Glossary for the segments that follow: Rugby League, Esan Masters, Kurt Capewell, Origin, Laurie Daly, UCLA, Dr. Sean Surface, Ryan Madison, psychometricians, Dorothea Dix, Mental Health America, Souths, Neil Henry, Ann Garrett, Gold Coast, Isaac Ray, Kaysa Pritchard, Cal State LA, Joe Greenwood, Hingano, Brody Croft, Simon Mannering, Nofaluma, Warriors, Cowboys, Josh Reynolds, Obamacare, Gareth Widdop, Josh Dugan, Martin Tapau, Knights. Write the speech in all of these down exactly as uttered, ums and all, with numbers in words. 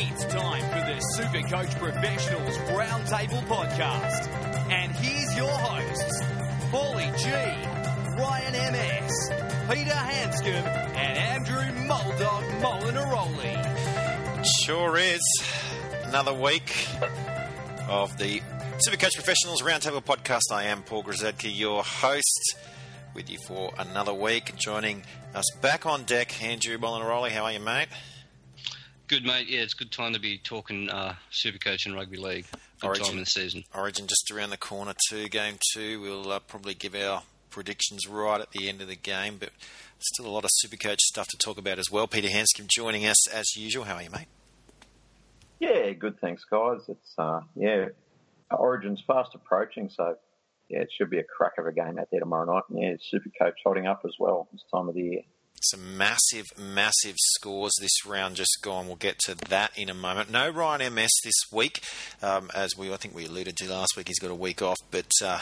It's time for the Supercoach Professionals Roundtable Podcast. And here's your hosts, Paulie G, Ryan M S, Peter Handscomb, and Andrew Moldog Molinaroli. Sure is. Another week of the Supercoach Professionals Roundtable Podcast. I am Paul Grzeszczak, your host, with you for another week. Joining us back on deck, Andrew Molinaroli. How are you, mate? Good, mate. Yeah, it's a good time to be talking uh, Supercoach and Rugby League. Good Origin, time in the season. Origin just around the corner too, game two. We'll uh, probably give our predictions right at the end of the game, but still a lot of Supercoach stuff to talk about as well. Peter Handscomb joining us as usual. How are you, mate? Yeah, good, thanks, guys. It's uh, yeah, Origin's fast approaching, so yeah, it should be a crack of a game out there tomorrow night. And yeah, Supercoach holding up as well this time of the year. Some massive, massive scores this round just gone. We'll get to that in a moment. No Ryan M S this week, um, as we I think we alluded to last week. He's got a week off, but uh,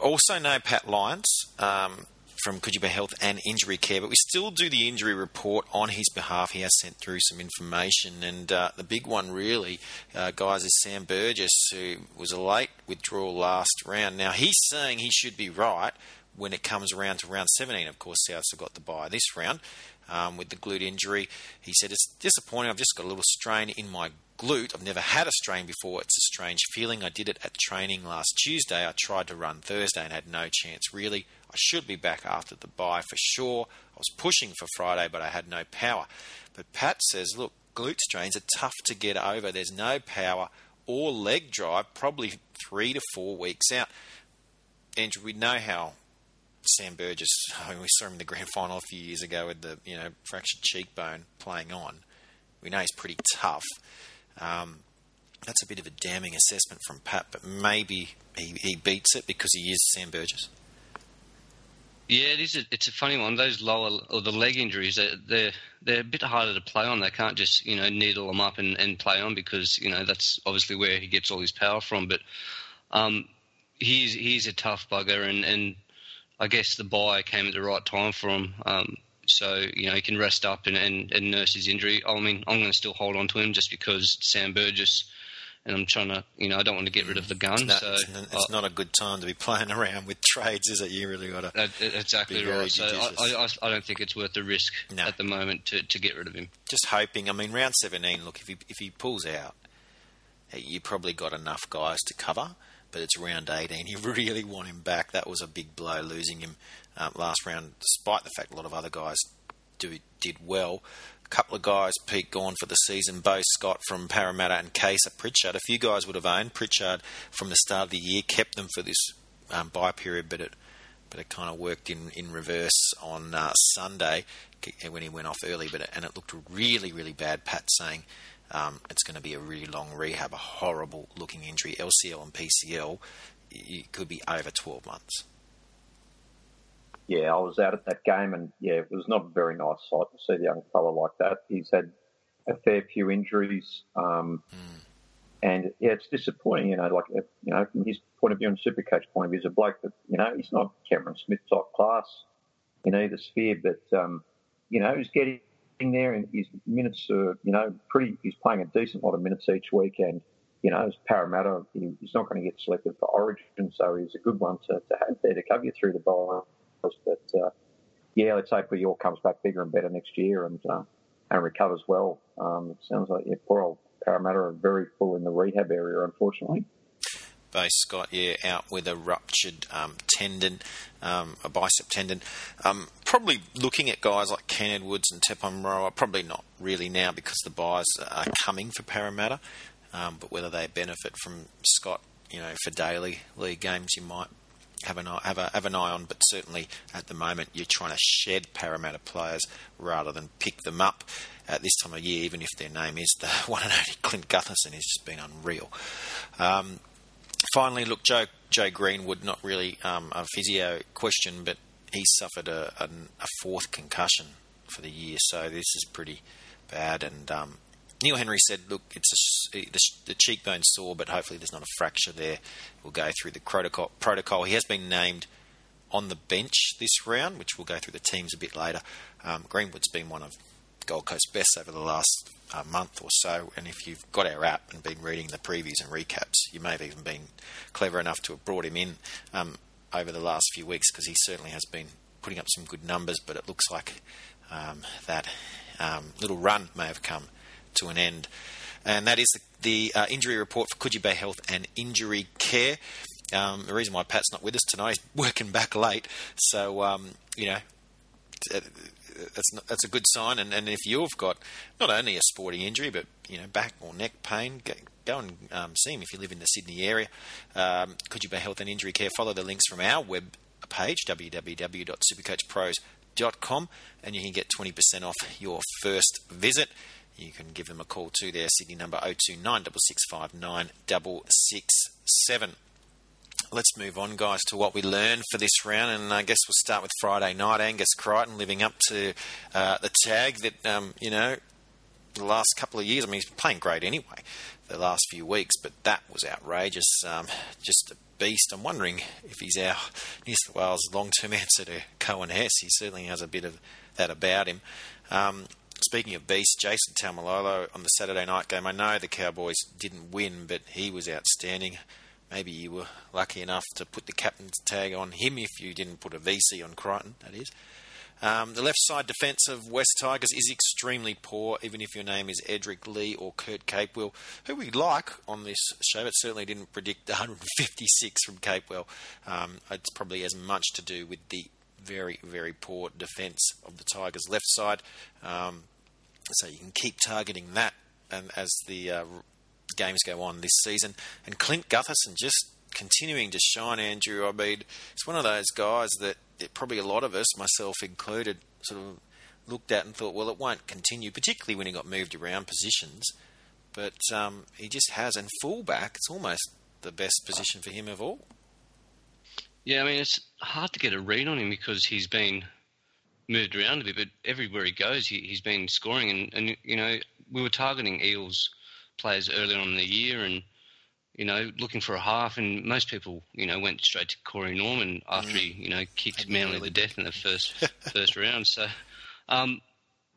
also no Pat Lyons. Um, from Coogee Bay Health and Injury Care, but we still do the injury report on his behalf. He has sent through some information, and uh, the big one really, uh, guys, is Sam Burgess, who was a late withdrawal last round. Now, he's saying he should be right when it comes around to round seventeen. Of course, Souths have got the bye this round um, with the glute injury. He said, it's disappointing. I've just got a little strain in my glute. I've never had a strain before. It's a strange feeling. I did it at training last Tuesday. I tried to run Thursday and had no chance, really. I should be back after the bye for sure. I was pushing for Friday, but I had no power. But Pat says, look, glute strains are tough to get over. There's no power or leg drive, probably three to four weeks out. Andrew, we know how Sam Burgess, I mean, we saw him in the grand final a few years ago with the you know fractured cheekbone playing on. We know he's pretty tough. Um, that's a bit of a damning assessment from Pat, but maybe he, he beats it because he is Sam Burgess. Yeah, it is. A, it's a funny one. Those lower or the leg injuries, they're, they're they're a bit harder to play on. They can't just you know needle them up and, and play on because you know that's obviously where he gets all his power from. But um, he's he's a tough bugger, and, and I guess the bye came at the right time for him. Um, so you know he can rest up and, and, and nurse his injury. I mean, I'm going to still hold on to him just because Sam Burgess. And I'm trying to, you know, I don't want to get rid of the gun. No, so it's not a good time to be playing around with trades, is it? You really got to exactly right. So I, I, I don't think it's worth the risk no. at the moment to, to get rid of him. Just hoping. I mean, round seventeen. Look, if he if he pulls out, you probably got enough guys to cover. But it's round eighteen. You really want him back. That was a big blow losing him um, last round, despite the fact a lot of other guys do did well. Couple of guys peak gone for the season, Bo Scott from Parramatta and Kaysa Pritchard. A few guys would have owned Pritchard from the start of the year, kept them for this um, bye period, but it but it kind of worked in, in reverse on uh, Sunday when he went off early, but it, and it looked really, really bad. Pat saying um, it's going to be a really long rehab, a horrible-looking injury. L C L and P C L, it could be over twelve months. Yeah, I was out at that game and, yeah, it was not a very nice sight to see the young fella like that. He's had a fair few injuries. Um, mm. And, yeah, it's disappointing, you know, like, you know, from his point of view and Supercoach's point of view, he's a bloke that, you know, he's not Cameron Smith type class in either sphere, but, um, you know, he's getting there and his minutes are, you know, pretty, he's playing a decent lot of minutes each week and, you know, as Parramatta, he's not going to get selected for Origin, so he's a good one to, to have there to cover you through the ball. But, uh, yeah, let's hope he all comes back bigger and better next year and uh, and recovers well. Um, it sounds like, yeah, poor old Parramatta are very full in the rehab area, unfortunately. Bo Scott, yeah, out with a ruptured um, tendon, um, a bicep tendon. Um, probably looking at guys like Ken Edwards and Tepon Roa, probably not really now because the buys are coming for Parramatta. Um, but whether they benefit from Scott, you know, for daily league games, you might Have an, eye, have, a, have an eye on, but certainly at the moment you're trying to shed Parramatta players rather than pick them up at this time of year, even if their name is the one and only Clint Gutherson. He's just been unreal. Um, finally, look, Joe, Joe Greenwood, not really um, a physio question, but he suffered a, a, a fourth concussion for the year, so this is pretty bad. And um, Neil Henry said, look, it's a, the, the cheekbone's sore, but hopefully there's not a fracture there. We'll go through the protocol. protocol. He has been named on the bench this round, which we'll go through the teams a bit later. Um, Greenwood's been one of Gold Coast bests over the last uh, month or so, and if you've got our app and been reading the previews and recaps, you may have even been clever enough to have brought him in um, over the last few weeks, because he certainly has been putting up some good numbers, but it looks like um, that um, little run may have come to an end. And that is the, the uh, injury report for Coogee Bay Health and Injury Care. Um, the reason why Pat's not with us tonight is working back late, so um, you know that's not, that's a good sign. And, and if you've got not only a sporting injury, but you know back or neck pain, go, go and um, see him if you live in the Sydney area. Um, Coogee Bay Health and Injury Care. Follow the links from our web page w w w dot supercoach pros dot com, and you can get twenty percent off your first visit. You can give them a call to their Sydney number oh two nine, six six five nine, six six seven. Let's move on, guys, to what we learned for this round, and I guess we'll start with Friday night. Angus Crichton living up to uh, the tag that, um, you know, the last couple of years, I mean, he's been playing great anyway the last few weeks, but that was outrageous, um, just a beast. I'm wondering if he's our New South Wales long-term answer to Cohen Hess. He certainly has a bit of that about him. Um, speaking of beasts, Jason Taumalolo on the Saturday night game. I know the Cowboys didn't win, but he was outstanding. Maybe you were lucky enough to put the captain's tag on him if you didn't put a V C on Crichton, that is. Um, the left side defence of West Tigers is extremely poor, even if your name is Edric Lee or Kurt Capewell, who we like on this show, but certainly didn't predict one hundred fifty-six from Capewell. Um, it's probably as much to do with the very, very poor defence of the Tigers' left side. Um, so you can keep targeting that and as the... Uh, games go on this season. And Clint Gutherson just continuing to shine, Andrew. I mean, it's one of those guys that it, probably a lot of us, myself included, sort of looked at and thought, well, it won't continue, particularly when he got moved around positions. But um, he just has, and fullback, it's almost the best position for him of all. Yeah, I mean, it's hard to get a read on him because he's been moved around a bit, but everywhere he goes, he, he's been scoring. And, and, you know, we were targeting Eels players earlier on in the year and, you know, looking for a half, and most people, you know, went straight to Corey Norman after mm. he, you know, kicked Manly to death in the first first round. So, um,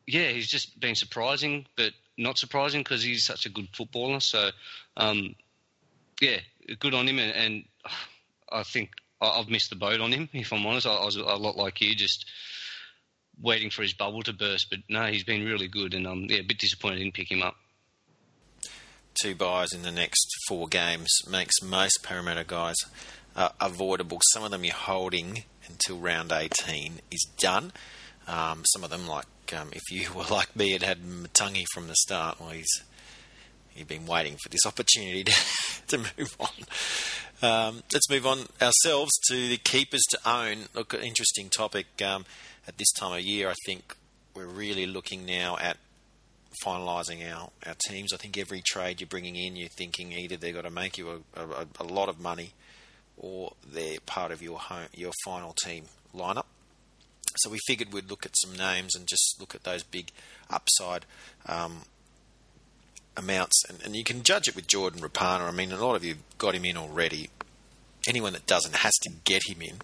yeah, he's just been surprising, but not surprising because he's such a good footballer. So, um, yeah, good on him. And, and I think I've missed the boat on him, if I'm honest. I, I was a lot like you, just waiting for his bubble to burst. But, no, he's been really good, and I'm um, yeah, a bit disappointed I didn't pick him up. Two buys in the next four games makes most Parramatta guys uh, avoidable. Some of them you're holding until round eighteen is done. Um, some of them, like um, if you were like me and had Matangi from the start, well, he's you've been waiting for this opportunity to, to move on. Um, let's move on ourselves to the keepers to own. Look, an interesting topic um, at this time of year. I think we're really looking now at finalising our, our teams. I think every trade you're bringing in, you're thinking either they've got to make you a, a, a lot of money or they're part of your home, your final team lineup. So we figured we'd look at some names and just look at those big upside um, amounts. And, and you can judge it with Jordan Rapana. I mean, a lot of you got him in already. Anyone that doesn't has to get him in.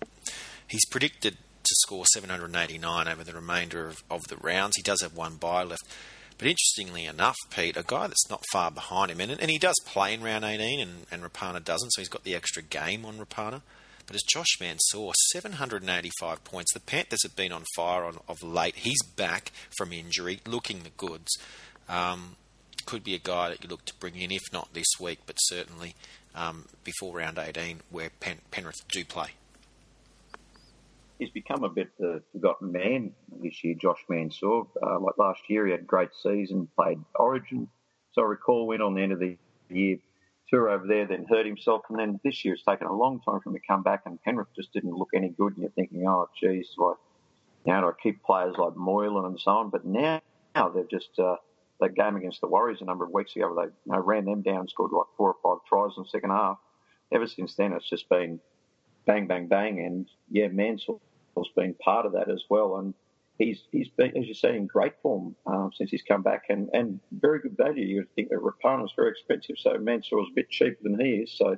He's predicted to score seven hundred eighty-nine over the remainder of, of the rounds. He does have one bye left. But interestingly enough, Pete, a guy that's not far behind him, and, and he does play in round eighteen, and, and Rapana doesn't, so he's got the extra game on Rapana. But as Josh Mansour, seven hundred eighty-five points. The Panthers have been on fire on, of late. He's back from injury, looking the goods. Um, could be a guy that you look to bring in, if not this week, but certainly um, before round eighteen, where Pen- Penrith do play. He's become a bit the forgotten man this year, Josh Mansour. Uh, like last year, he had a great season, played Origin. So I recall went on the end of the year, tour over there, then hurt himself. And then this year, it's taken a long time for him to come back, and Penrith just didn't look any good. And you're thinking, oh, geez, like, you know, do I keep players like Moylan and so on? But now, now they've just, uh, that game against the Warriors a number of weeks ago, they you know, ran them down, scored like four or five tries in the second half. Ever since then, it's just been bang, bang, bang. And yeah, Mansour has been part of that as well, and he's he's been, as you say, in great form um, since he's come back, and, and very good value. You would think that Rapana's very expensive, so Mansour's a bit cheaper than he is. So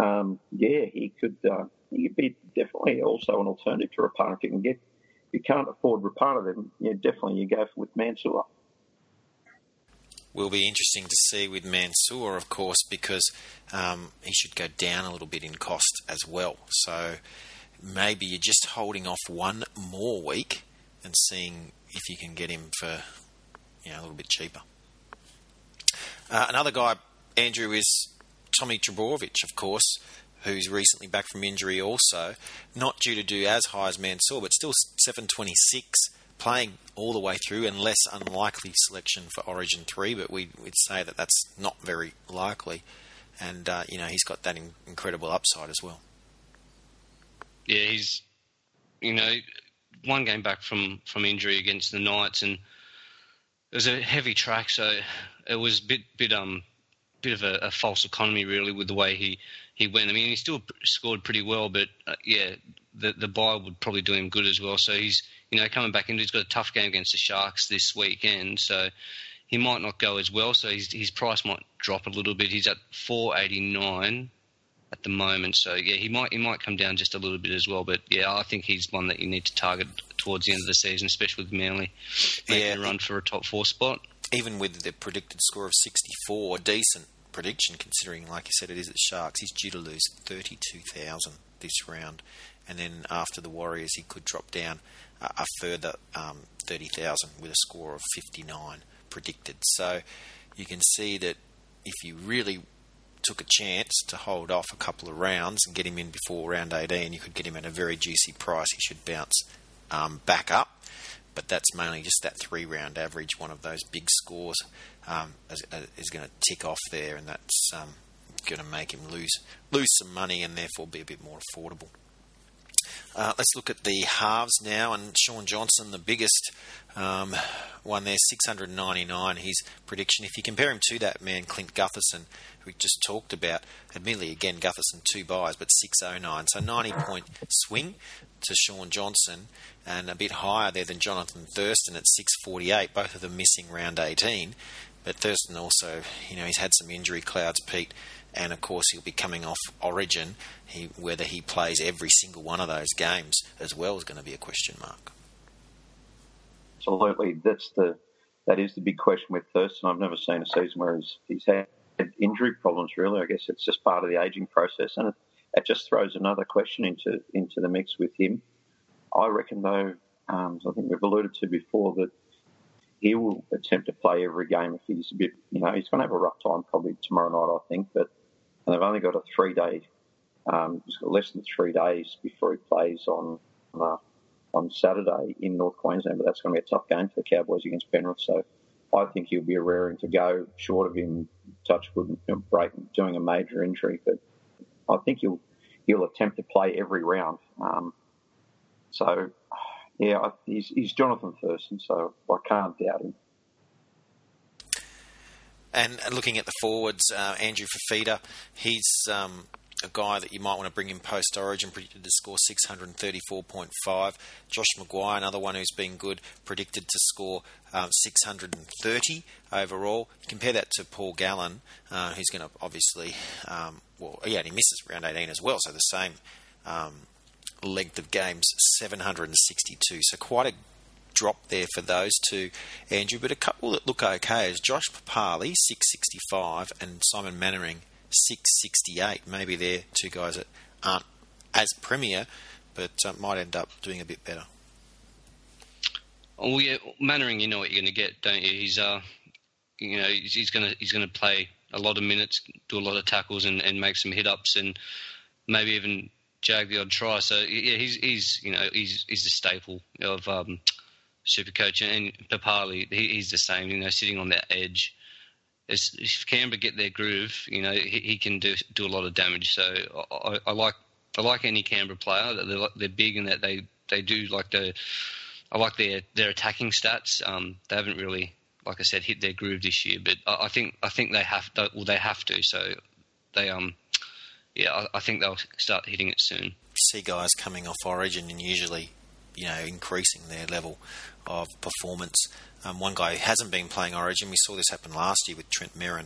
um, yeah, he could uh, he could be definitely also an alternative to Rapana if you can get you can't afford Rapana, then yeah, definitely you go with Mansour. Will be interesting to see with Mansour, of course, because um, he should go down a little bit in cost as well. So maybe you're just holding off one more week and seeing if you can get him for, you know, a little bit cheaper. Uh, another guy, Andrew, is Tommy Trbojevic, of course, who's recently back from injury also. Not due to do as high as Mansour, but still seven twenty-six, playing all the way through, and less unlikely selection for Origin three, but we, we'd say that that's not very likely. And, uh, you know, he's got that in- incredible upside as well. Yeah, he's, you know, one game back from, from injury against the Knights, and it was a heavy track, so it was a bit, bit, um, bit of a, a false economy, really, with the way he, he went. I mean, he still scored pretty well, but, uh, yeah, the the bye would probably do him good as well. So he's, you know, coming back in, he's got a tough game against the Sharks this weekend, so he might not go as well, so his, his price might drop a little bit. He's at four eighty-nine at the moment, so, yeah, he might he might come down just a little bit as well. But, yeah, I think he's one that you need to target towards the end of the season, especially with Manly making yeah. a run for a top four spot. Even with the predicted score of sixty-four, decent prediction considering, like you said, it is at Sharks. He's due to lose thirty-two thousand this round, and then after the Warriors, he could drop down uh, a further um, thirty thousand with a score of fifty-nine predicted. So you can see that if you really took a chance to hold off a couple of rounds and get him in before round eighteen, you could get him at a very juicy price. He should bounce um, back up. But that's mainly just that three-round average. One of those big scores um, is, is going to tick off there, and that's um, going to make him lose lose some money and therefore be a bit more affordable. Uh, let's look at the halves now, and Sean Johnson, the biggest um, one there, six ninety-nine, his prediction. If you compare him to that man, Clint Gutherson, who we just talked about, admittedly, again, Gutherson two buys, but six oh nine. So ninety-point swing to Sean Johnson, and a bit higher there than Jonathan Thurston at six forty-eight, both of them missing round eighteen. But Thurston also, you know, he's had some injury clouds, Pete, and of course he'll be coming off Origin. He, whether he plays every single one of those games as well is going to be a question mark. Absolutely, that's the that is the big question with Thurston. I've never seen a season where he's, he's had injury problems. Really, I guess it's just part of the ageing process, and it, it just throws another question into into the mix with him. I reckon, though, um, I think we've alluded to before that. He will attempt to play every game if he's a bit, you know, he's going to have a rough time probably tomorrow night, I think. But and they've only got a three-day, um, less than three days before he plays on uh, on Saturday in North Queensland. But that's going to be a tough game for the Cowboys against Penrith. So I think he'll be raring to go, short of him, touch wood, and break, doing a major injury. But I think he'll he'll attempt to play every round. Um, so. Yeah, he's, he's Jonathan Thurston, so I can't doubt him. And looking at the forwards, uh, Andrew Fifita, he's um, a guy that you might want to bring in post-Origin, predicted to score six thirty-four point five. Josh Maguire, another one who's been good, predicted to score um, six thirty overall. You compare that to Paul Gallen, uh, who's going to obviously... Um, well, yeah, and he misses round eighteen as well, so the same... Um, length of games, seven sixty-two. So quite a drop there for those two, Andrew. But a couple that look okay is Josh Papali, six sixty-five, and Simon Mannering, six sixty-eight. Maybe they're two guys that aren't as premier, but uh, might end up doing a bit better. Oh yeah, Mannering, you know what you're going to get, don't you? He's uh, you know, he's going to he's going to play a lot of minutes, do a lot of tackles, and, and make some hit ups, and maybe even jag the odd try. So yeah, he's he's you know he's he's a staple of um, Supercoach, and Papali he, he's the same. You know, sitting on that edge, it's, if Canberra get their groove, you know he, he can do do a lot of damage. So I, I like I like any Canberra player. They're they're big and that they, they do like the I like their their attacking stats. Um, they haven't really, like I said, hit their groove this year, but I, I think I think they have to, well they have to. So they um. Yeah, I think they'll start hitting it soon. See guys coming off Origin and usually, you know, increasing their level of performance. Um, one guy who hasn't been playing Origin, we saw this happen last year with Trent Merrin,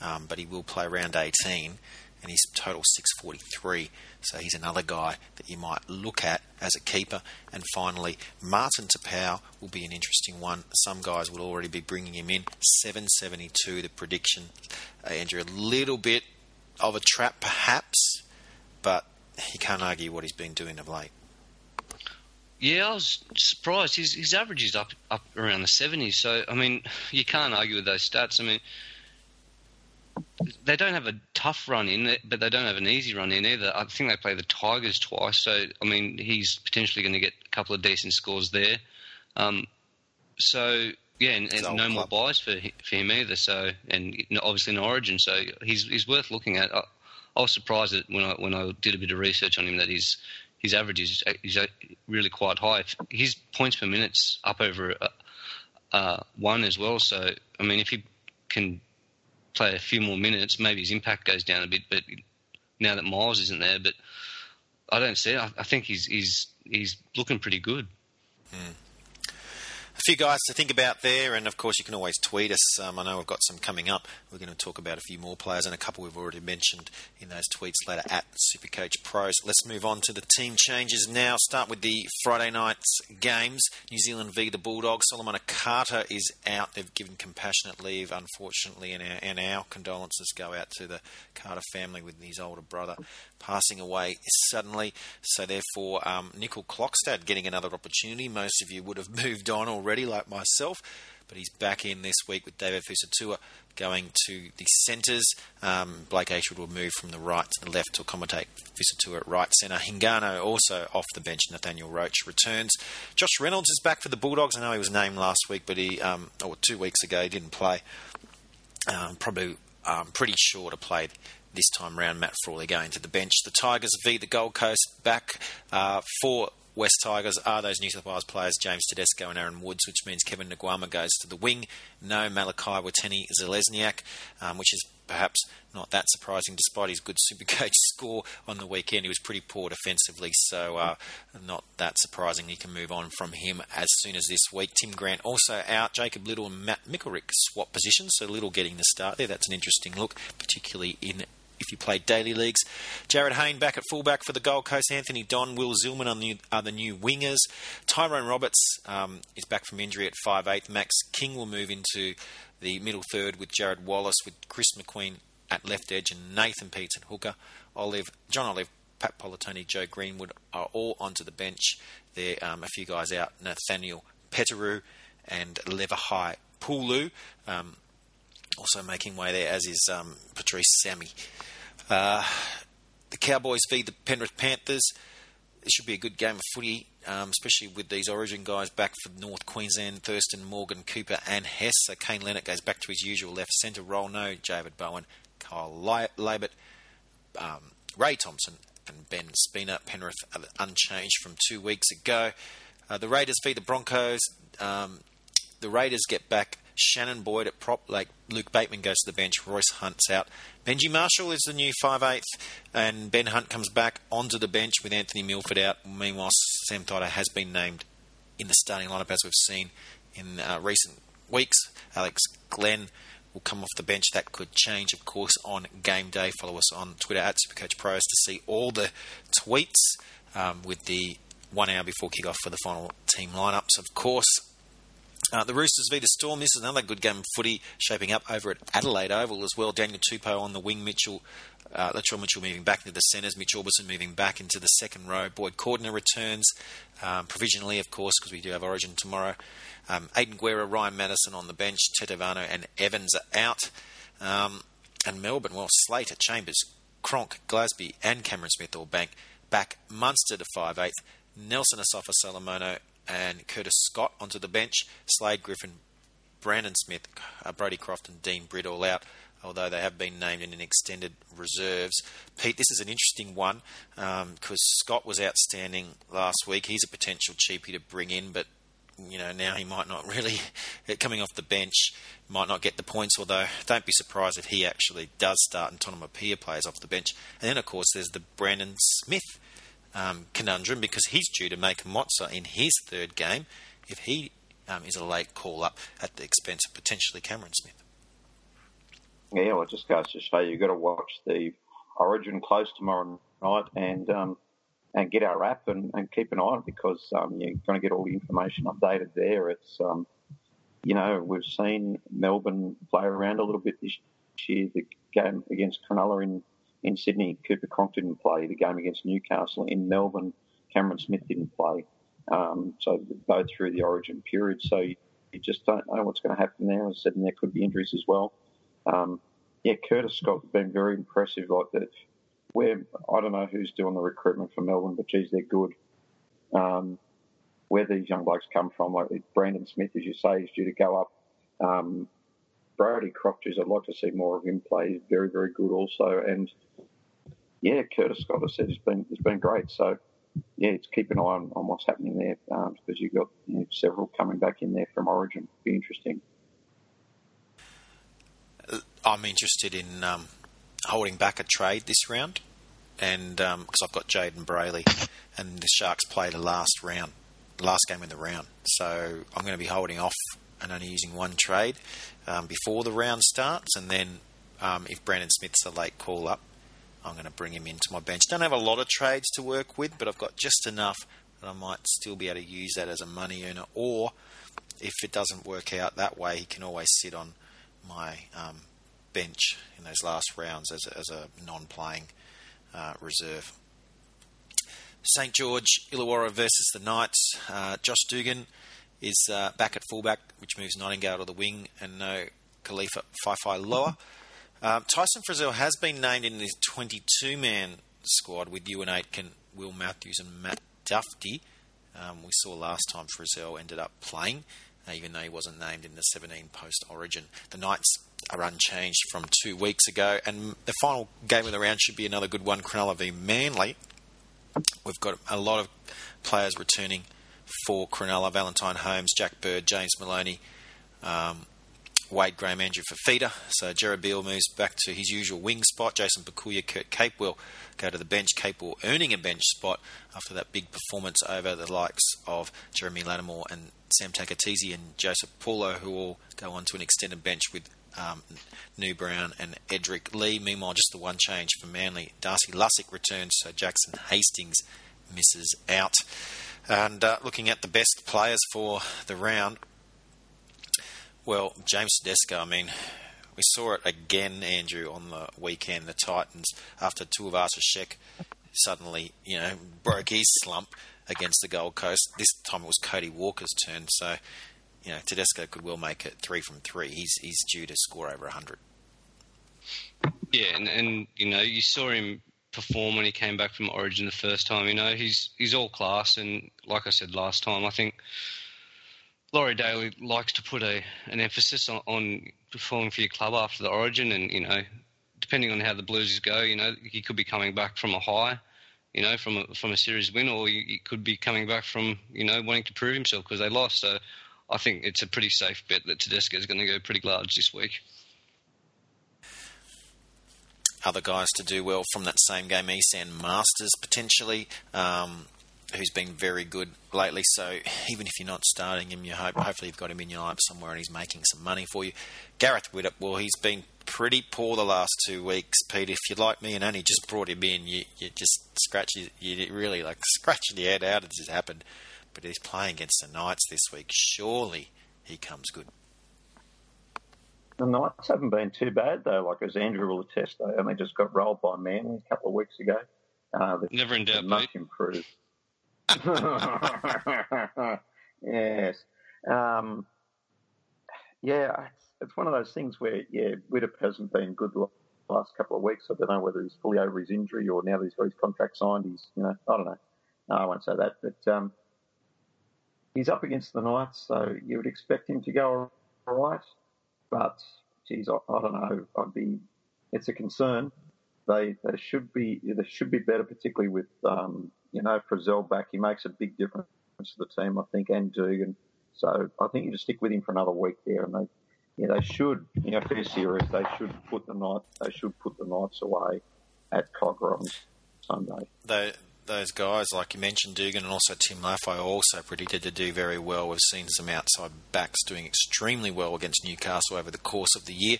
um, but he will play round eighteen and his total six forty-three. So he's another guy that you might look at as a keeper. And finally, Martin Tapau will be an interesting one. Some guys will already be bringing him in. seven seventy-two, the prediction. Uh, Andrew, a little bit of a trap perhaps, but he can't argue what he's been doing of late. Yeah, I was surprised. His, his average is up, up around the seventies. So, I mean, you can't argue with those stats. I mean, they don't have a tough run in, but they don't have an easy run in either. I think they play the Tigers twice, so I mean he's potentially going to get a couple of decent scores there. Um, so yeah, and, and no more buys for for him either. So and obviously in Origin, so he's he's worth looking at. I, I was surprised that when I when I did a bit of research on him that his his average is is really quite high. His points per minute's up over uh, uh, one as well. So I mean if he can play a few more minutes, maybe his impact goes down a bit. But now that Miles isn't there, but I don't see it. I, I think he's he's he's looking pretty good. Mm. A few guys to think about there, and of course you can always tweet us. Um, I know we've got some coming up. We're going to talk about a few more players and a couple we've already mentioned in those tweets later at Supercoach Pros. Let's move on to the team changes now. Start with the Friday night's games. New Zealand v the Bulldogs. Solomon Akata is out. They've given compassionate leave, unfortunately, and our, and our condolences go out to the Carter family with his older brother passing away suddenly. So therefore, um, Nicol Klokstad getting another opportunity. Most of you would have moved on already, like myself, but he's back in this week with David Fusatua going to the centres. Um, Blake Ashwood will move from the right to the left to accommodate Fusatua at right centre. Hingano also off the bench. Nathaniel Roach returns. Josh Reynolds is back for the Bulldogs. I know he was named last week, but he um, or two weeks ago he didn't play. Um, probably, um, pretty sure to play this time round. Matt Frawley going to the bench. The Tigers v the Gold Coast back uh, for. West Tigers are those New South Wales players, James Tedesco and Aaron Woods, which means Kevin Nguama goes to the wing. No Malachi Wateni Zalesniak, um, which is perhaps not that surprising. Despite his good Supercoach score on the weekend, he was pretty poor defensively, so uh, not that surprising. You can move on from him as soon as this week. Tim Grant also out. Jacob Little and Matt Mickelrick swap positions, so Little getting the start there. That's an interesting look, particularly in if you play daily leagues. Jared Hayne back at fullback for the Gold Coast. Anthony Don, Will Zillman are the new, are the new wingers. Tyrone Roberts um, is back from injury at five eighth. Max King will move into the middle third with Jared Wallace, with Chris McQueen at left edge and Nathan Peets and hooker. Olive, John Olive, Pat Politone, Joe Greenwood are all onto the bench. There um, a few guys out. Nathaniel Petteru and Levahai Pulu. Um Also making way there, as is um, Patrice Sammy. Uh, the Cowboys v the Penrith Panthers. It should be a good game of footy, um, especially with these Origin guys back for North Queensland, Thurston, Morgan, Cooper and Hess. So Kane Leonard goes back to his usual left centre role. No David Bowen, Kyle Labert, um, Ray Thompson and Ben Spina. Penrith are unchanged from two weeks ago. Uh, the Raiders v the Broncos. Um, the Raiders get back Shannon Boyd at prop. Like Luke Bateman goes to the bench. Royce Hunt's out. Benji Marshall is the new five eighth, and Ben Hunt comes back onto the bench with Anthony Milford out. Meanwhile, Sam Titer has been named in the starting lineup, as we've seen in uh, recent weeks. Alex Glenn will come off the bench. That could change, of course, on game day. Follow us on Twitter at Supercoach Pros to see all the tweets um, with the one hour before kickoff for the final team lineups, of course. Uh, the Roosters v the Storm. This is another good game of footy shaping up over at Adelaide Oval as well. Daniel Tupou on the wing. Mitchell, uh, Latrell Mitchell moving back into the centres. Mitch Orbison moving back into the second row. Boyd Cordner returns um, provisionally, of course, because we do have Origin tomorrow. Um, Aidan Guerra, Ryan Madison on the bench. Tetavano and Evans are out. Um, and Melbourne, well, Slater, Chambers, Cronk, Glasby and Cameron Smith all bank. Back Munster to five eighth. Nelson Asafa Salomono and Curtis Scott onto the bench. Slade Griffin, Brandon Smith, uh, Brody Croft and Dean Britt all out, although they have been named in an extended reserves. Pete, this is an interesting one because um, Scott was outstanding last week. He's a potential cheapie to bring in, but you know now he might not really, coming off the bench, might not get the points, although don't be surprised if he actually does start and Tonema Pia plays off the bench. And then, of course, there's the Brandon Smith Um, conundrum, because he's due to make Motsa in his third game if he um, is a late call-up at the expense of potentially Cameron Smith. Yeah, well, it just goes to show you've got to watch the Origin close tomorrow night and um, and get our app and, and keep an eye on it because um, you're going to get all the information updated there. It's um, you know, we've seen Melbourne play around a little bit this year. The game against Cronulla in, in Sydney, Cooper Cronk didn't play. The game against Newcastle in Melbourne, Cameron Smith didn't play. Um, so both through the Origin period. So you, you just don't know what's going to happen there. As I said, and there could be injuries as well. Um, yeah, Curtis Scott's been very impressive. Like that, where I don't know who's doing the recruitment for Melbourne, but geez, they're good. Um, where these young blokes come from, like Brandon Smith, as you say, is due to go up. Um, Brody Crofters, I'd like to see more of him play. He's very, very good also. And yeah, Curtis Scott, I said, has been has been great. So yeah, it's keep an eye on, on what's happening there um, because you've got you know, several coming back in there from Origin. It'll be interesting. I'm interested in um, holding back a trade this round, and because um, I've got Jaden Brayley, and the Sharks play the last round, last game in the round. So I'm going to be holding off and only using one trade um, before the round starts, and then um, if Brandon Smith's a late call up, I'm going to bring him into my bench. Don't have a lot of trades to work with, but I've got just enough that I might still be able to use that as a money earner. Or if it doesn't work out that way, he can always sit on my um, bench in those last rounds as a, as a non-playing uh, reserve. Saint George, Illawarra versus the Knights. Uh, Josh Dugan is uh, back at fullback, which moves Nightingale to the wing, and no Khalifa Faifai lower. Um, Tyson Frizzell has been named in the twenty-two man squad with Ewan Aitken, Will Matthews and Matt Duffy. Um, we saw last time Frizzell ended up playing, uh, even though he wasn't named in the seventeen post-Origin. The Knights are unchanged from two weeks ago, and the final game of the round should be another good one, Cronulla v Manly. We've got a lot of players returning for Cronulla: Valentine Holmes, Jack Bird, James Maloney, um, Wade Graham, Andrew Fafita. So Jared Beale moves back to his usual wing spot. Jason Bakuya, Kurt Capewell go to the bench. Capewell earning a bench spot after that big performance over the likes of Jeremy Lattimore and Sam Takatizi and Joseph Paulo, who all go on to an extended bench with um, New Brown and Edric Lee. Meanwhile, just the one change for Manly: Darcy Lussick returns, so Jackson Hastings misses out. And uh, looking at the best players for the round, well, James Tedesco, I mean, we saw it again, Andrew, on the weekend. The Titans, after Tuivasa Sheck suddenly, you know, broke his slump against the Gold Coast. This time it was Cody Walker's turn. So, you know, Tedesco could well make it three from three. He's he's due to score over one hundred. Yeah, and, and you know, you saw him perform when he came back from Origin the first time. You know, he's he's all class. And like I said last time, I think Laurie Daly likes to put a an emphasis on, on performing for your club after the Origin, and you know, depending on how the Blues go, you know, he could be coming back from a high, you know, from a, from a series win, or he could be coming back from, you know, wanting to prove himself because they lost. So I think it's a pretty safe bet that Tedesco is going to go pretty large this week. Other guys to do well from that same game: Esan Masters potentially, Um, who's been very good lately. So even if you're not starting him, you hope hopefully you've got him in your lineup somewhere and he's making some money for you. Gareth Widdop, well, he's been pretty poor the last two weeks, Pete. If you're like me and only just brought him in, you, you just scratch, you, you really like scratching your head out as it's happened. But he's playing against the Knights this week. Surely he comes good. The Knights haven't been too bad though. Like as Andrew will attest, they only just got rolled by Manly a couple of weeks ago. Uh, Never in doubt, much improved. yes. Um, yeah, it's, it's one of those things where, yeah, Widdop hasn't been good the last couple of weeks. I don't know whether he's fully over his injury or now that he's got his contract signed, he's, you know, I don't know. No, I won't say that. But um, he's up against the Knights, so you would expect him to go all right. But, geez, I, I don't know. I'd be. It's a concern. They they should be they should be better, particularly with um, you know, Frizzell back. He makes a big difference to the team, I think, and Dugan. So I think you just stick with him for another week there, and they yeah they should, you know, if they're serious, they should put the night they should put the Knights away at Coogee on Sunday. They, those guys, like you mentioned, Dugan and also Tim Laffey, are also predicted to do very well. We've seen some outside backs doing extremely well against Newcastle over the course of the year.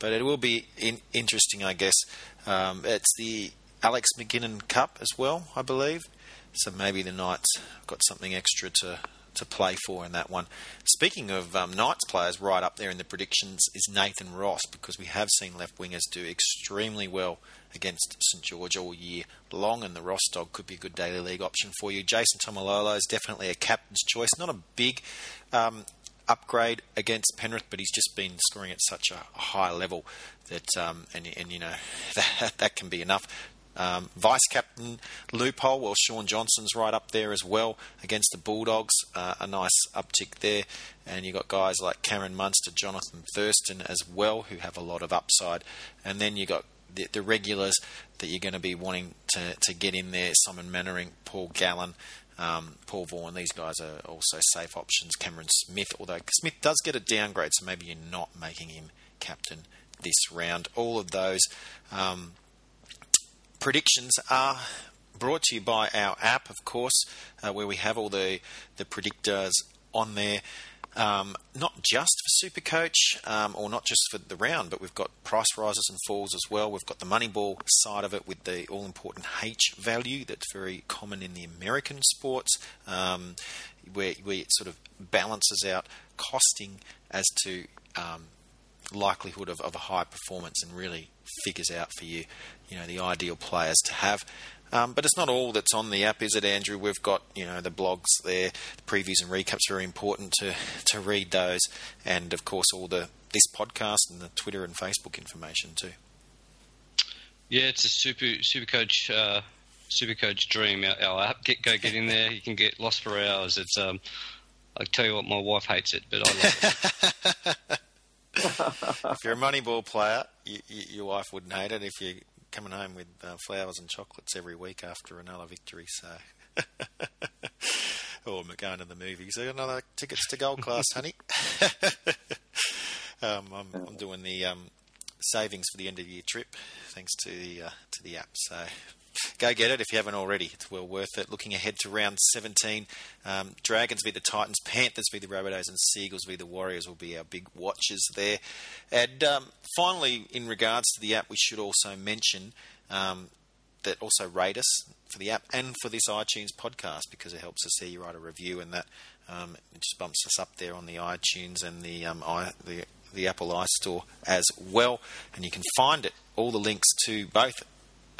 But it will be in- interesting, I guess. Um, it's the Alex McGinnon Cup as well, I believe. So maybe the Knights have got something extra to, to play for in that one. Speaking of um, Knights players, right up there in the predictions is Nathan Ross, because we have seen left wingers do extremely well against St George all year long, and the Ross dog could be a good daily league option for you. Jason Taumalolo is definitely a captain's choice. Not a big um, upgrade against Penrith, but he's just been scoring at such a high level that, um, and, and you know, that, that can be enough. Um, Vice-captain loophole, well, Sean Johnson's right up there as well against the Bulldogs, uh, a nice uptick there. And you've got guys like Cameron Munster, Jonathan Thurston as well, who have a lot of upside. And then you got the, the regulars that you're going to be wanting to, to get in there, Simon Mannering, Paul Gallen, um, Paul Vaughan. These guys are also safe options. Cameron Smith, although Smith does get a downgrade, so maybe you're not making him captain this round. All of those... Um, predictions are brought to you by our app, of course, uh, where we have all the, the predictors on there, um, not just for Supercoach um, or not just for the round, but we've got price rises and falls as well. We've got the Moneyball side of it with the all-important H value that's very common in the American sports, um, where, where it sort of balances out costing as to... Um, likelihood of, of a high performance, and really figures out for you, you know, the ideal players to have. Um, but it's not all that's on the app, is it, Andrew? We've got, you know, the blogs there, the previews and recaps, very important to, to read those. And, of course, all the this podcast and the Twitter and Facebook information too. Yeah, it's a super, super coach... Uh... Supercoach Dream, our, our app. Get, go get in there. You can get lost for hours. It's um, I tell you what, my wife hates it, but I love it. If you're a Moneyball player, you, you, your wife wouldn't hate it if you're coming home with uh, flowers and chocolates every week after another victory. So, or going to the movies. I got another tickets to Gold Class, honey. um, I'm, I'm doing the um, savings for the end of the year trip, thanks to the uh, to the app. So. Go get it if you haven't already. It's well worth it. Looking ahead to round seventeen, um, Dragons v the Titans, Panthers v the Rabbitohs, and Seagulls v the Warriors will be our big watches there. And um, finally, in regards to the app, we should also mention um, that also rate us for the app and for this iTunes podcast, because it helps us see you write a review, and that um, it just bumps us up there on the iTunes and the um, I, the the Apple iStore as well. And you can find it, all the links to both.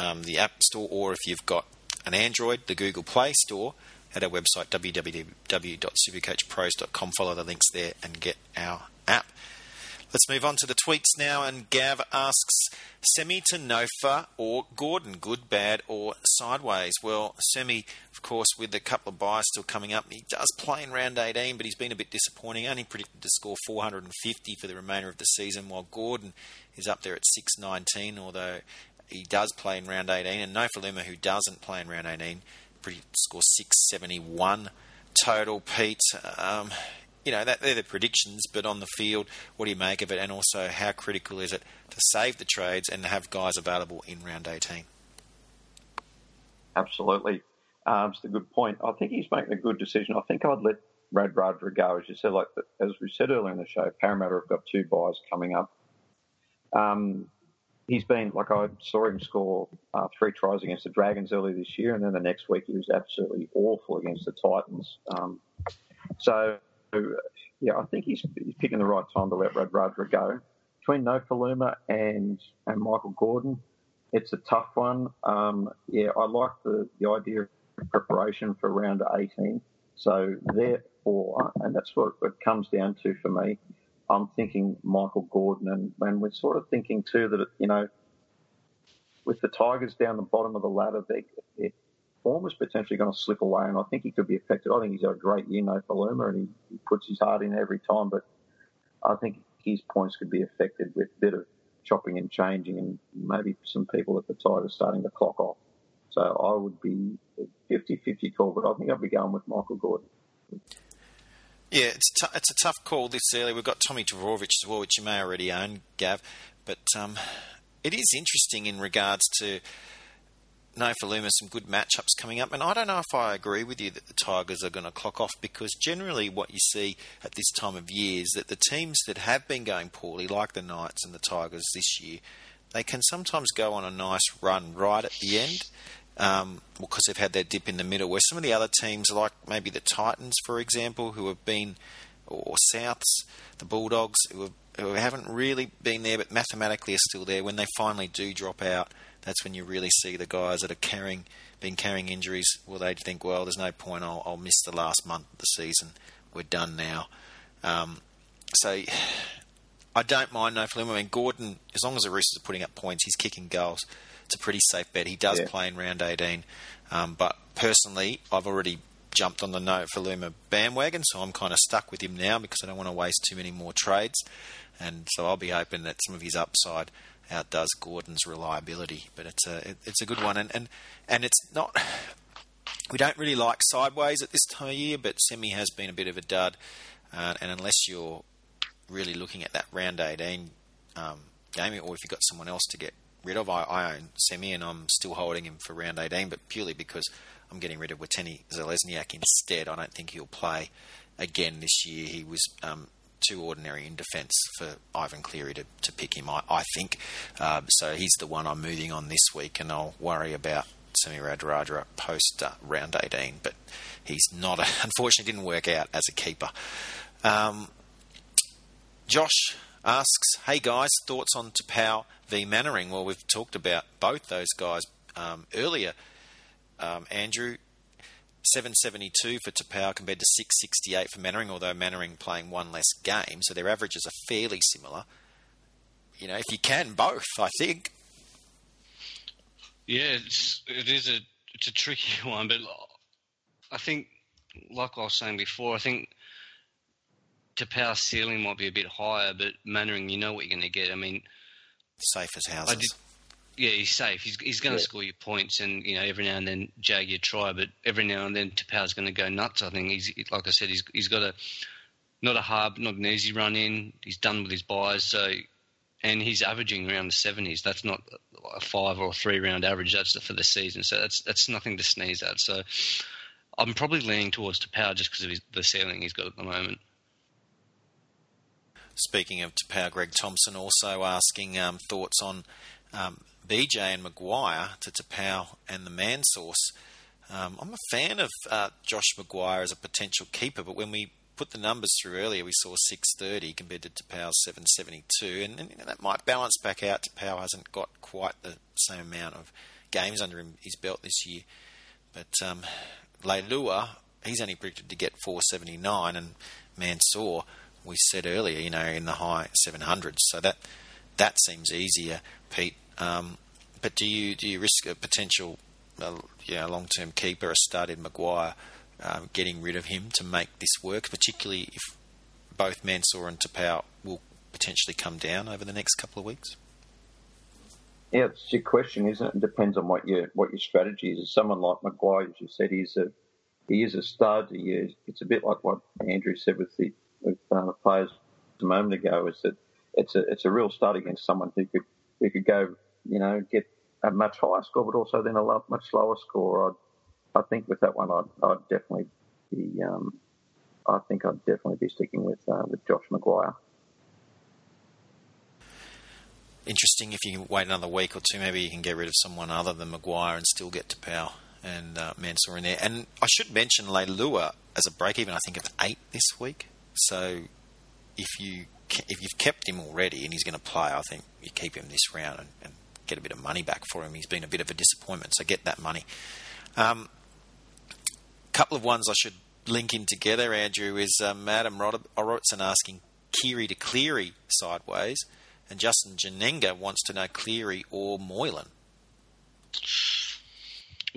Um, the App Store, or if you've got an Android, the Google Play Store, at our website, w w w dot supercoach pros dot com. Follow the links there and get our app. Let's move on to the tweets now, and Gav asks, Semi to Nofa or Gordon, good, bad, or sideways? Well, Semi, of course, with a couple of buys still coming up, he does play in round eighteen, but he's been a bit disappointing, only predicted to score four hundred fifty for the remainder of the season, while Gordon is up there at six nineteen, although... he does play in round eighteen, and Nofaluma, who doesn't play in round eighteen, scores six seventy-one total, Pete. Um, you know, that, they're the predictions, but on the field, what do you make of it? And also, how critical is it to save the trades and have guys available in round eighteen? Absolutely. Um, it's a good point. I think he's making a good decision. I think I'd let Brad Radra go. As you said, like the, as we said earlier in the show, Parramatta have got two buys coming up. Um... He's been, like I saw him score uh, three tries against the Dragons earlier this year, and then the next week he was absolutely awful against the Titans. Um, so, yeah, I think he's, he's picking the right time to let Radradra go. Between Nofaluma and, and Michael Gordon, it's a tough one. Um, yeah, I like the, the idea of preparation for round eighteen. So, therefore, and that's what it comes down to for me, I'm thinking Michael Gordon, and, and we're sort of thinking too that, you know, with the Tigers down the bottom of the ladder, they, their form is potentially going to slip away, and I think he could be affected. I think he's had a great year, Nofaluma, and he, he puts his heart in every time, but I think his points could be affected with a bit of chopping and changing and maybe some people at the Tigers starting to clock off. So I would be fifty-fifty call, but I think I'd be going with Michael Gordon. Yeah, it's t- it's a tough call this early. We've got Tommy Dvorovich as well, which you may already own, Gav. But um, it is interesting in regards to Noa Faluma's some good matchups coming up. And I don't know if I agree with you that the Tigers are going to clock off, because generally what you see at this time of year is that the teams that have been going poorly, like the Knights and the Tigers this year, they can sometimes go on a nice run right at the end, um, because they've had their dip in the middle, where some of the other teams, like maybe the Titans, for example, who have been, or Souths, the Bulldogs, who have who haven't really been there but mathematically are still there, when they finally do drop out, that's when you really see the guys that are carrying been carrying injuries. Well, they think, well, there's no point, I'll, I'll miss the last month of the season, we're done now. Um, so I don't mind Noa Faluma. I mean, Gordon, as long as the Roosters are putting up points, he's kicking goals, it's a pretty safe bet. He does yeah. play in round eighteen, um, but personally I've already jumped on the Noa Faluma bandwagon, so I'm kind of stuck with him now because I don't want to waste too many more trades. And so I'll be hoping that some of his upside outdoes Gordon's reliability. But it's a it, it's a good one. And, and and it's not... We don't really like sideways at this time of year, but Semi has been a bit of a dud. Uh, and unless you're really looking at that round eighteen um, game, or if you've got someone else to get rid of, I, I own Semi and I'm still holding him for round eighteen, but purely because I'm getting rid of Wateni Zalesniak instead. I don't think he'll play again this year. He was... Um, too ordinary in defence for Ivan Cleary to, to pick him, I, I think. Uh, so he's the one I'm moving on this week, and I'll worry about Semi Radradra post uh, round eighteen, but he's not, a, unfortunately didn't work out as a keeper. Um, Josh asks, hey guys, thoughts on Tapau v Mannering? Well, we've talked about both those guys um, earlier. Um, Andrew, seven seventy-two for Tapau compared to six sixty-eight for Mannering, although Mannering playing one less game, so their averages are fairly similar. You know, if you can both, I think. Yeah, it's, it is a it's a tricky one, but I think, like I was saying before, I think Tapau's ceiling might be a bit higher, but Mannering, you know what you're going to get. I mean, safe as houses. I did, Yeah, he's safe. He's he's going to yeah. score your points, and you know every now and then jag your try, but every now and then Tapau's going to go nuts. I think he's like I said, he's he's got a not a hard, not an easy run in. He's done with his buys, so and he's averaging around the seventies. That's not a five or a three round average. That's for the season. So that's that's nothing to sneeze at. So I'm probably leaning towards Tapau just because of his, the ceiling he's got at the moment. Speaking of Tapau, Greg Thompson also asking um, thoughts on. Um, B J and Maguire to Tapau and the Mansource. Um, I'm a fan of uh, Josh Maguire as a potential keeper, but when we put the numbers through earlier, we saw six thirty compared to Tapau's seven seventy-two, and, and that might balance back out. Tapau hasn't got quite the same amount of games under him, his belt this year. But um, Leilua, he's only predicted to get four seventy-nine, and Mansour, we said earlier, you know, in the high seven hundreds. So that that seems easier, Pete. Um, but do you do you risk a potential uh, you know, long-term keeper, a started Maguire, um, getting rid of him to make this work, particularly if both Mansour and Tapau will potentially come down over the next couple of weeks? Yeah, it's a good question, isn't it? It depends on what your what your strategy is. Someone like Maguire, as you said, he's a he is a stud. He is, it's a bit like what Andrew said with the with uh, players a moment ago, is that it's a it's a real stud against someone who could who could go. You know, get a much higher score, but also then a much lower score. I'd, I think with that one, I'd, I'd definitely be. Um, I think I'd definitely be sticking with uh, with Josh Maguire. Interesting. If you wait another week or two, maybe you can get rid of someone other than Maguire and still get Tapau and uh, Mansour in there. And I should mention Leilua as a break even. I think it's eight this week. So if you if you've kept him already and he's going to play, I think you keep him this round and. and get a bit of money back for him. He's been a bit of a disappointment, so get that money. Um, couple of ones I should link in together, Andrew, is um, Adam Rod- Robertson asking Keary to Cleary sideways, and Justin Janenga wants to know Cleary or Moylan.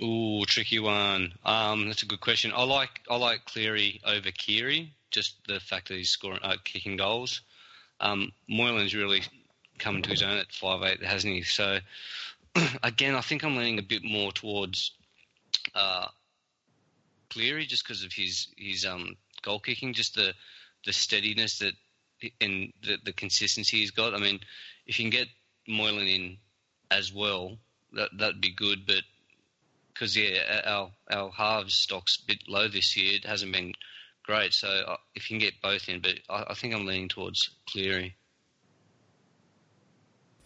Ooh, tricky one. Um, that's a good question. I like I like Cleary over Keary, just the fact that he's scoring, uh, kicking goals. Um, Moylan's really coming to his own at five eight, hasn't he? So, again, I think I'm leaning a bit more towards uh, Cleary just because of his his um, goal kicking, just the, the steadiness that and the, the consistency he's got. I mean, if you can get Moylan in as well, that that'd be good. But because yeah, our our halves stock's a bit low this year. It hasn't been great, so if you can get both in, but I, I think I'm leaning towards Cleary.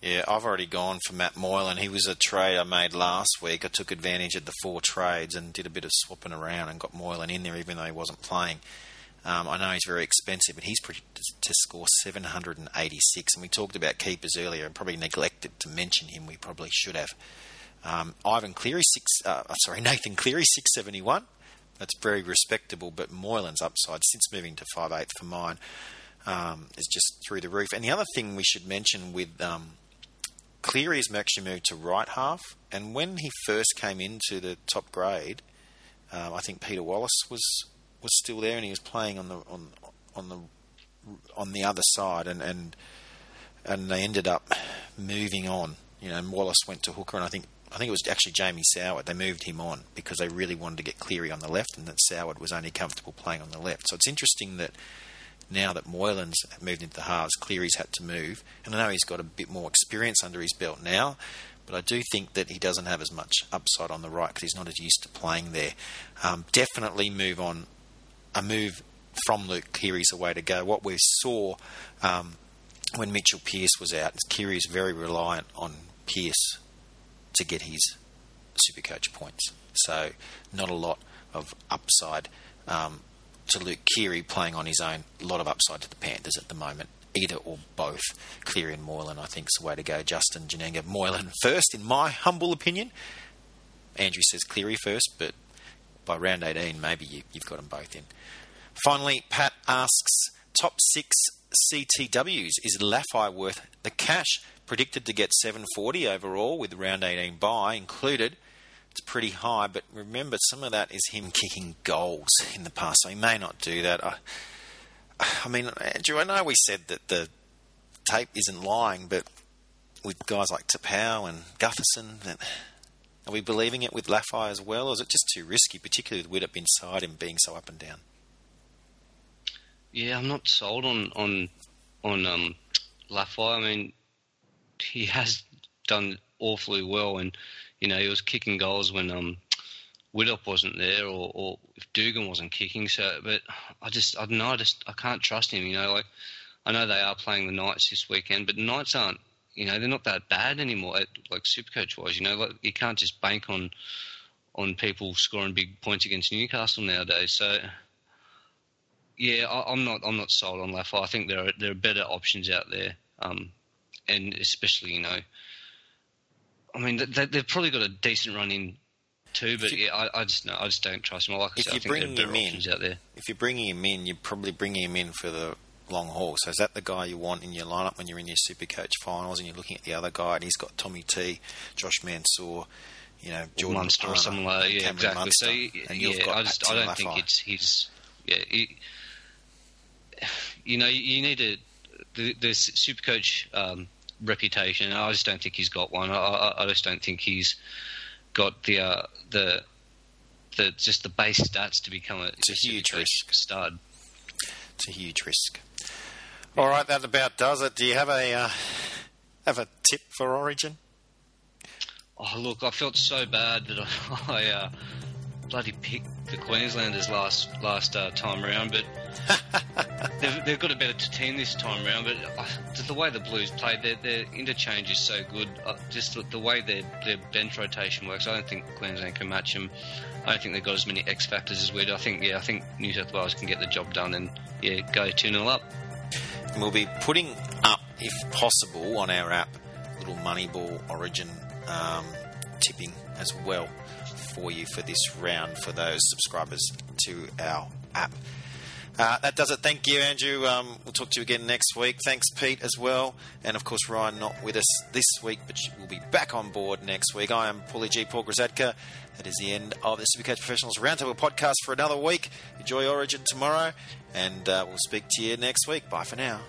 Yeah, I've already gone for Matt Moylan. He was a trade I made last week. I took advantage of the four trades and did a bit of swapping around and got Moylan in there, even though he wasn't playing. Um, I know he's very expensive, but he's predicted to score seven hundred eighty-six. And we talked about keepers earlier and probably neglected to mention him. We probably should have. Um, Ivan Cleary, six. Uh, sorry, Nathan Cleary, six seventy-one. That's very respectable, but Moylan's upside, since moving to five eighth for mine, um, is just through the roof. And the other thing we should mention with... Um, Cleary has actually moved to right half, and when he first came into the top grade, um, I think Peter Wallace was, was still there, and he was playing on the on on the on the other side, and and, and they ended up moving on. You know, and Wallace went to hooker, and I think I think it was actually Jamie Soward. They moved him on because they really wanted to get Cleary on the left, and that Soward was only comfortable playing on the left. So it's interesting that. Now that Moylan's moved into the halves, Cleary's had to move. And I know he's got a bit more experience under his belt now, but I do think that he doesn't have as much upside on the right because he's not as used to playing there. Um, definitely move on. A move from Luke Cleary's the way to go. What we saw um, when Mitchell Pearce was out, Cleary's very reliant on Pearce to get his Supercoach points. So not a lot of upside um to Luke Cleary playing on his own. A lot of upside to the Panthers at the moment. Either or both. Cleary and Moylan, I think, is the way to go. Justin Janenga, Moylan first, in my humble opinion. Andrew says Cleary first, but by round eighteen, maybe you, you've got them both in. Finally, Pat asks, top six C T Ws. Is Laffey worth the cash? Predicted to get seven forty overall with round eighteen buy included. It's pretty high, but remember, some of that is him kicking goals in the past, so he may not do that. I, I mean, Andrew, I know we said that the tape isn't lying, but with guys like Tapau and Gutherson, that, are we believing it with Laffey as well, or is it just too risky, particularly with Widdop inside him being so up and down? Yeah, I'm not sold on on, on um, Laffey. I mean, he has done awfully well, and you know, he was kicking goals when um, Widdop wasn't there, or, or if Dugan wasn't kicking. So, but I just, I don't know, I just, I can't trust him. You know, like I know they are playing the Knights this weekend, but the Knights aren't, you know, they're not that bad anymore. Like Supercoach wise, you know, like you can't just bank on on people scoring big points against Newcastle nowadays. So, yeah, I, I'm not, I'm not sold on Laffey. I think there are there are better options out there, um, and especially, you know. I mean, they've probably got a decent run in too, but you, yeah, I, I just no, I just don't trust him. Like I said, I think there are better options out there. If you're bringing him in, you're probably bringing him in for the long haul. So is that the guy you want in your lineup when you're in your Supercoach finals and you're looking at the other guy and he's got Tommy T, Josh Mansour, you know, Jordan Munster, or someone like yeah, Cameron exactly. Munster, so you, and you've yeah, got I just I don't Laffey. Think it's his. Yeah, it, you know, you need to the, the Supercoach. Um, reputation. I just don't think he's got one. I, I, I just don't think he's got the uh, the the just the base stats to become a, it's a huge risk stud. It's a huge risk. All right, that about does it. Do you have a uh, have a tip for Origin? Oh look, I felt so bad that I, I uh, bloody picked the Queenslanders last last uh, time round, but. They've, they've got a better team this time around, but uh, the way the Blues played, their, their interchange is so good. Uh, just the, the way their, their bench rotation works, I don't think Queensland can match them. I don't think they've got as many X factors as we do. I think, yeah, I think New South Wales can get the job done and yeah, go two nil up. And we'll be putting up, if possible, on our app, little Moneyball Origin um, tipping as well for you for this round for those subscribers to our app. Uh, that does it. Thank you, Andrew. Um, we'll talk to you again next week. Thanks, Pete, as well. And, of course, Ryan not with us this week, but we'll be back on board next week. I am Paulie G. Paul Grzeszczak. That is the end of the Supercoach Professionals Roundtable Podcast for another week. Enjoy Origin tomorrow, and uh, we'll speak to you next week. Bye for now.